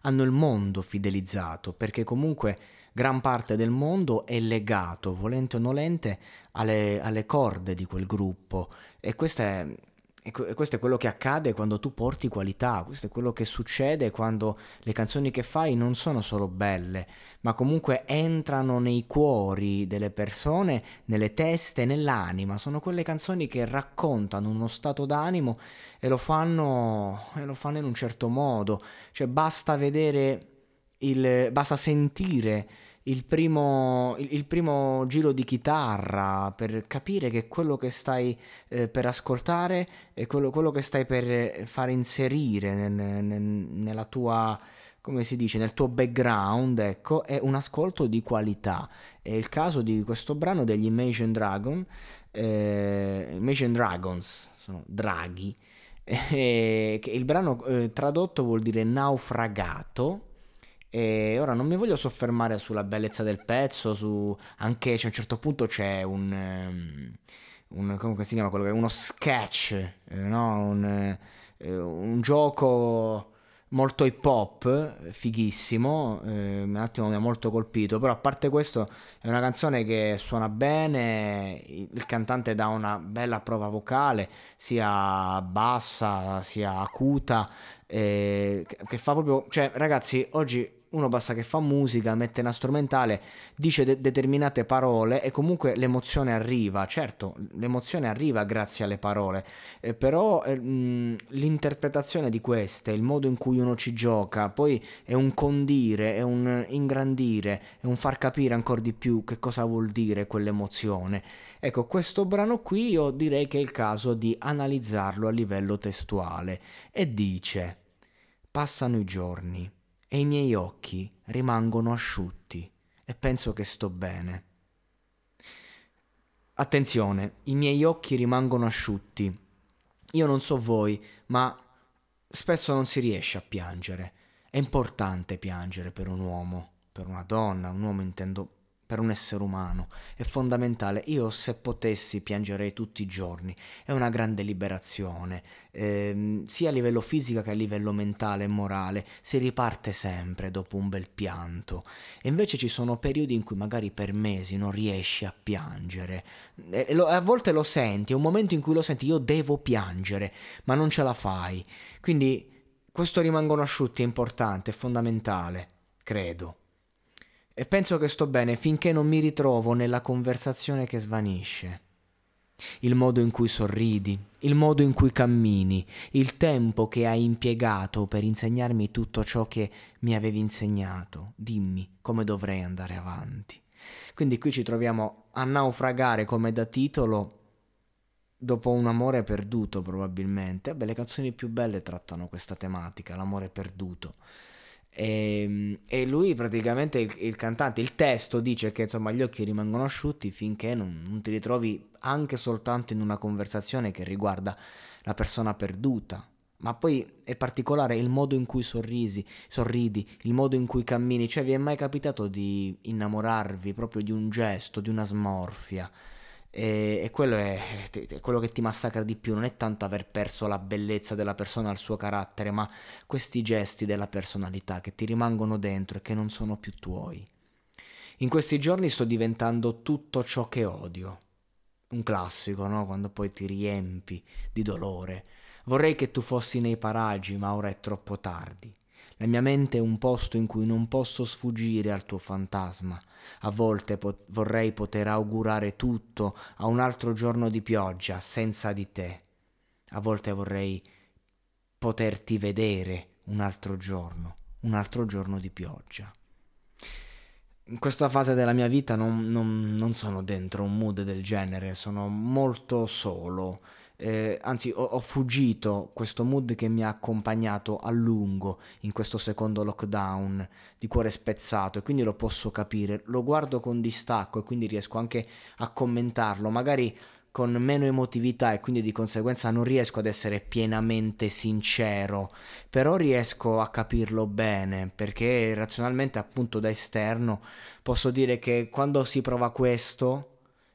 hanno il mondo fidelizzato, perché comunque gran parte del mondo è legato, volente o nolente, alle corde di quel gruppo, e questo è quello che accade quando tu porti qualità, questo è quello che succede quando le canzoni che fai non sono solo belle, ma comunque entrano nei cuori delle persone, nelle teste, nell'anima. Sono quelle canzoni che raccontano uno stato d'animo e lo fanno in un certo modo, cioè basta sentire il primo giro di chitarra per capire che quello che stai per ascoltare è quello che stai per far inserire nella tua, come si dice, nel tuo background, ecco, è un ascolto di qualità. È il caso di questo brano degli Imagine Dragons, sono draghi, che il brano tradotto vuol dire naufragato. E ora non mi voglio soffermare sulla bellezza del pezzo, a un certo punto c'è come si chiama quello che è uno sketch, no? Un gioco molto hip hop, fighissimo, un attimo mi ha molto colpito, però a parte questo è una canzone che suona bene, il cantante dà una bella prova vocale, sia bassa sia acuta, che fa proprio, cioè ragazzi, oggi uno basta che fa musica, mette una strumentale, dice determinate parole e comunque l'emozione arriva. Certo, l'emozione arriva grazie alle parole, però l'interpretazione di queste, il modo in cui uno ci gioca, poi è un condire, è un ingrandire, è un far capire ancora di più che cosa vuol dire quell'emozione. Ecco, questo brano qui io direi che è il caso di analizzarlo a livello testuale, e dice: passano i giorni e i miei occhi rimangono asciutti e penso che sto bene. Attenzione, i miei occhi rimangono asciutti. Io non so voi, ma spesso non si riesce a piangere. È importante piangere per un uomo, per una donna, un uomo intendo, per un essere umano. È fondamentale. Io, se potessi, piangerei tutti i giorni. È una grande liberazione, sia a livello fisico che a livello mentale e morale. Si riparte sempre dopo un bel pianto. E invece ci sono periodi in cui magari per mesi non riesci a piangere, a volte lo senti, è un momento in cui lo senti, io devo piangere, ma non ce la fai. Quindi questo rimangono asciutti è importante, è fondamentale, credo. E penso che sto bene finché non mi ritrovo nella conversazione che svanisce. Il modo in cui sorridi, il modo in cui cammini, il tempo che hai impiegato per insegnarmi tutto ciò che mi avevi insegnato. Dimmi come dovrei andare avanti. Quindi qui ci troviamo a naufragare, come da titolo, dopo un amore perduto probabilmente. Le canzoni più belle trattano questa tematica, l'amore perduto. E lui praticamente, il cantante, il testo dice che insomma gli occhi rimangono asciutti finché non ti ritrovi anche soltanto in una conversazione che riguarda la persona perduta. Ma poi è particolare il modo in cui sorridi, il modo in cui cammini. Cioè, vi è mai capitato di innamorarvi proprio di un gesto, di una smorfia? E quello è quello che ti massacra di più. Non è tanto aver perso la bellezza della persona, il suo carattere, ma questi gesti della personalità che ti rimangono dentro e che non sono più tuoi. In questi giorni sto diventando tutto ciò che odio. Un classico, no? Quando poi ti riempi di dolore. Vorrei che tu fossi nei paraggi, ma ora è troppo tardi. La mia mente è un posto in cui non posso sfuggire al tuo fantasma. A volte vorrei poter augurare tutto a un altro giorno di pioggia senza di te. A volte vorrei poterti vedere un altro giorno di pioggia. In questa fase della mia vita non sono dentro un mood del genere, sono molto solo. anzi ho fuggito questo mood che mi ha accompagnato a lungo in questo secondo lockdown di cuore spezzato, e quindi lo posso capire, lo guardo con distacco e quindi riesco anche a commentarlo magari con meno emotività, e quindi di conseguenza non riesco ad essere pienamente sincero, però riesco a capirlo bene, perché razionalmente, appunto, da esterno posso dire che quando si prova questo,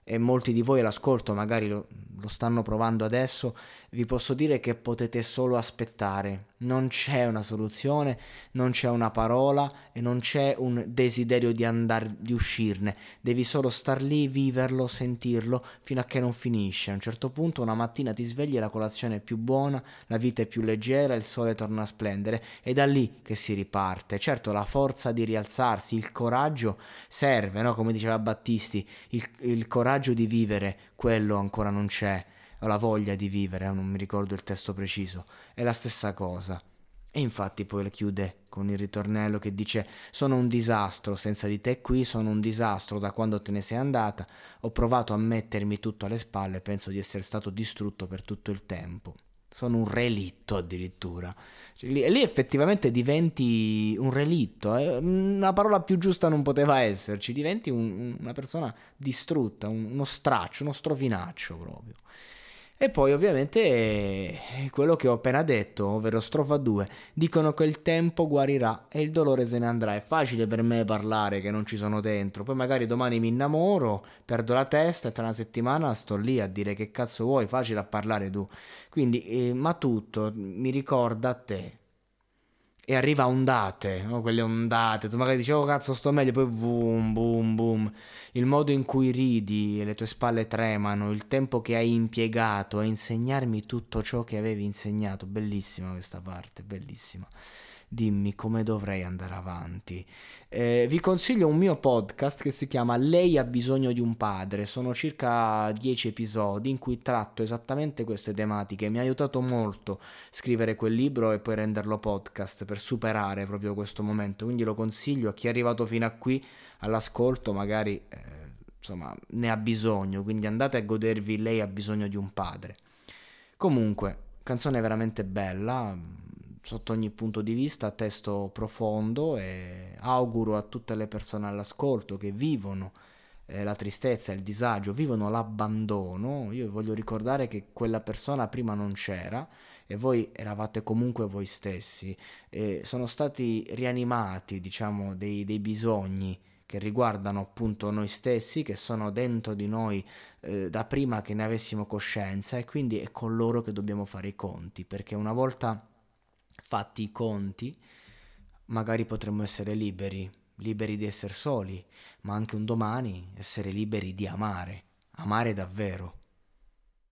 e molti di voi all'ascolto magari lo stanno provando adesso, vi posso dire che potete solo aspettare. Non c'è una soluzione, non c'è una parola e non c'è un desiderio di uscirne. Devi solo star lì, viverlo, sentirlo fino a che non finisce. A un certo punto una mattina ti svegli e la colazione è più buona, la vita è più leggera, il sole torna a splendere, è da lì che si riparte. Certo, la forza di rialzarsi, il coraggio serve, no? Come diceva Battisti, il coraggio di vivere, quello ancora non c'è. Ho la voglia di vivere, non mi ricordo il testo preciso, è la stessa cosa. E infatti poi la chiude con il ritornello che dice: sono un disastro senza di te qui, sono un disastro da quando te ne sei andata, ho provato a mettermi tutto alle spalle, penso di essere stato distrutto per tutto il tempo, sono un relitto addirittura. Cioè, lì effettivamente diventi un relitto, una parola più giusta non poteva esserci, diventi una persona distrutta, uno straccio, uno strofinaccio proprio. E poi ovviamente quello che ho appena detto, ovvero strofa 2, dicono che il tempo guarirà e il dolore se ne andrà. È facile per me parlare che non ci sono dentro, poi magari domani mi innamoro, perdo la testa e tra una settimana sto lì a dire che cazzo vuoi, facile a parlare tu. Quindi ma tutto mi ricorda te. E arriva ondate, no? Quelle ondate, tu magari dici oh cazzo sto meglio, poi boom boom boom, il modo in cui ridi e le tue spalle tremano, il tempo che hai impiegato a insegnarmi tutto ciò che avevi insegnato. Bellissima questa parte, bellissima. Dimmi come dovrei andare avanti. Vi consiglio un mio podcast che si chiama Lei ha bisogno di un padre. Sono circa 10 episodi in cui tratto esattamente queste tematiche. Mi ha aiutato molto scrivere quel libro e poi renderlo podcast per superare proprio questo momento. Quindi lo consiglio a chi è arrivato fino a qui all'ascolto, magari insomma ne ha bisogno. Quindi andate a godervi Lei ha bisogno di un padre. Comunque, canzone veramente bella sotto ogni punto di vista, testo profondo, e auguro a tutte le persone all'ascolto che vivono la tristezza, il disagio, vivono l'abbandono. Io voglio ricordare che quella persona prima non c'era e voi eravate comunque voi stessi, e sono stati rianimati, diciamo, dei bisogni che riguardano appunto noi stessi, che sono dentro di noi da prima che ne avessimo coscienza, e quindi è con loro che dobbiamo fare i conti, perché una volta fatti i conti magari potremmo essere liberi di essere soli, ma anche un domani essere liberi di amare davvero.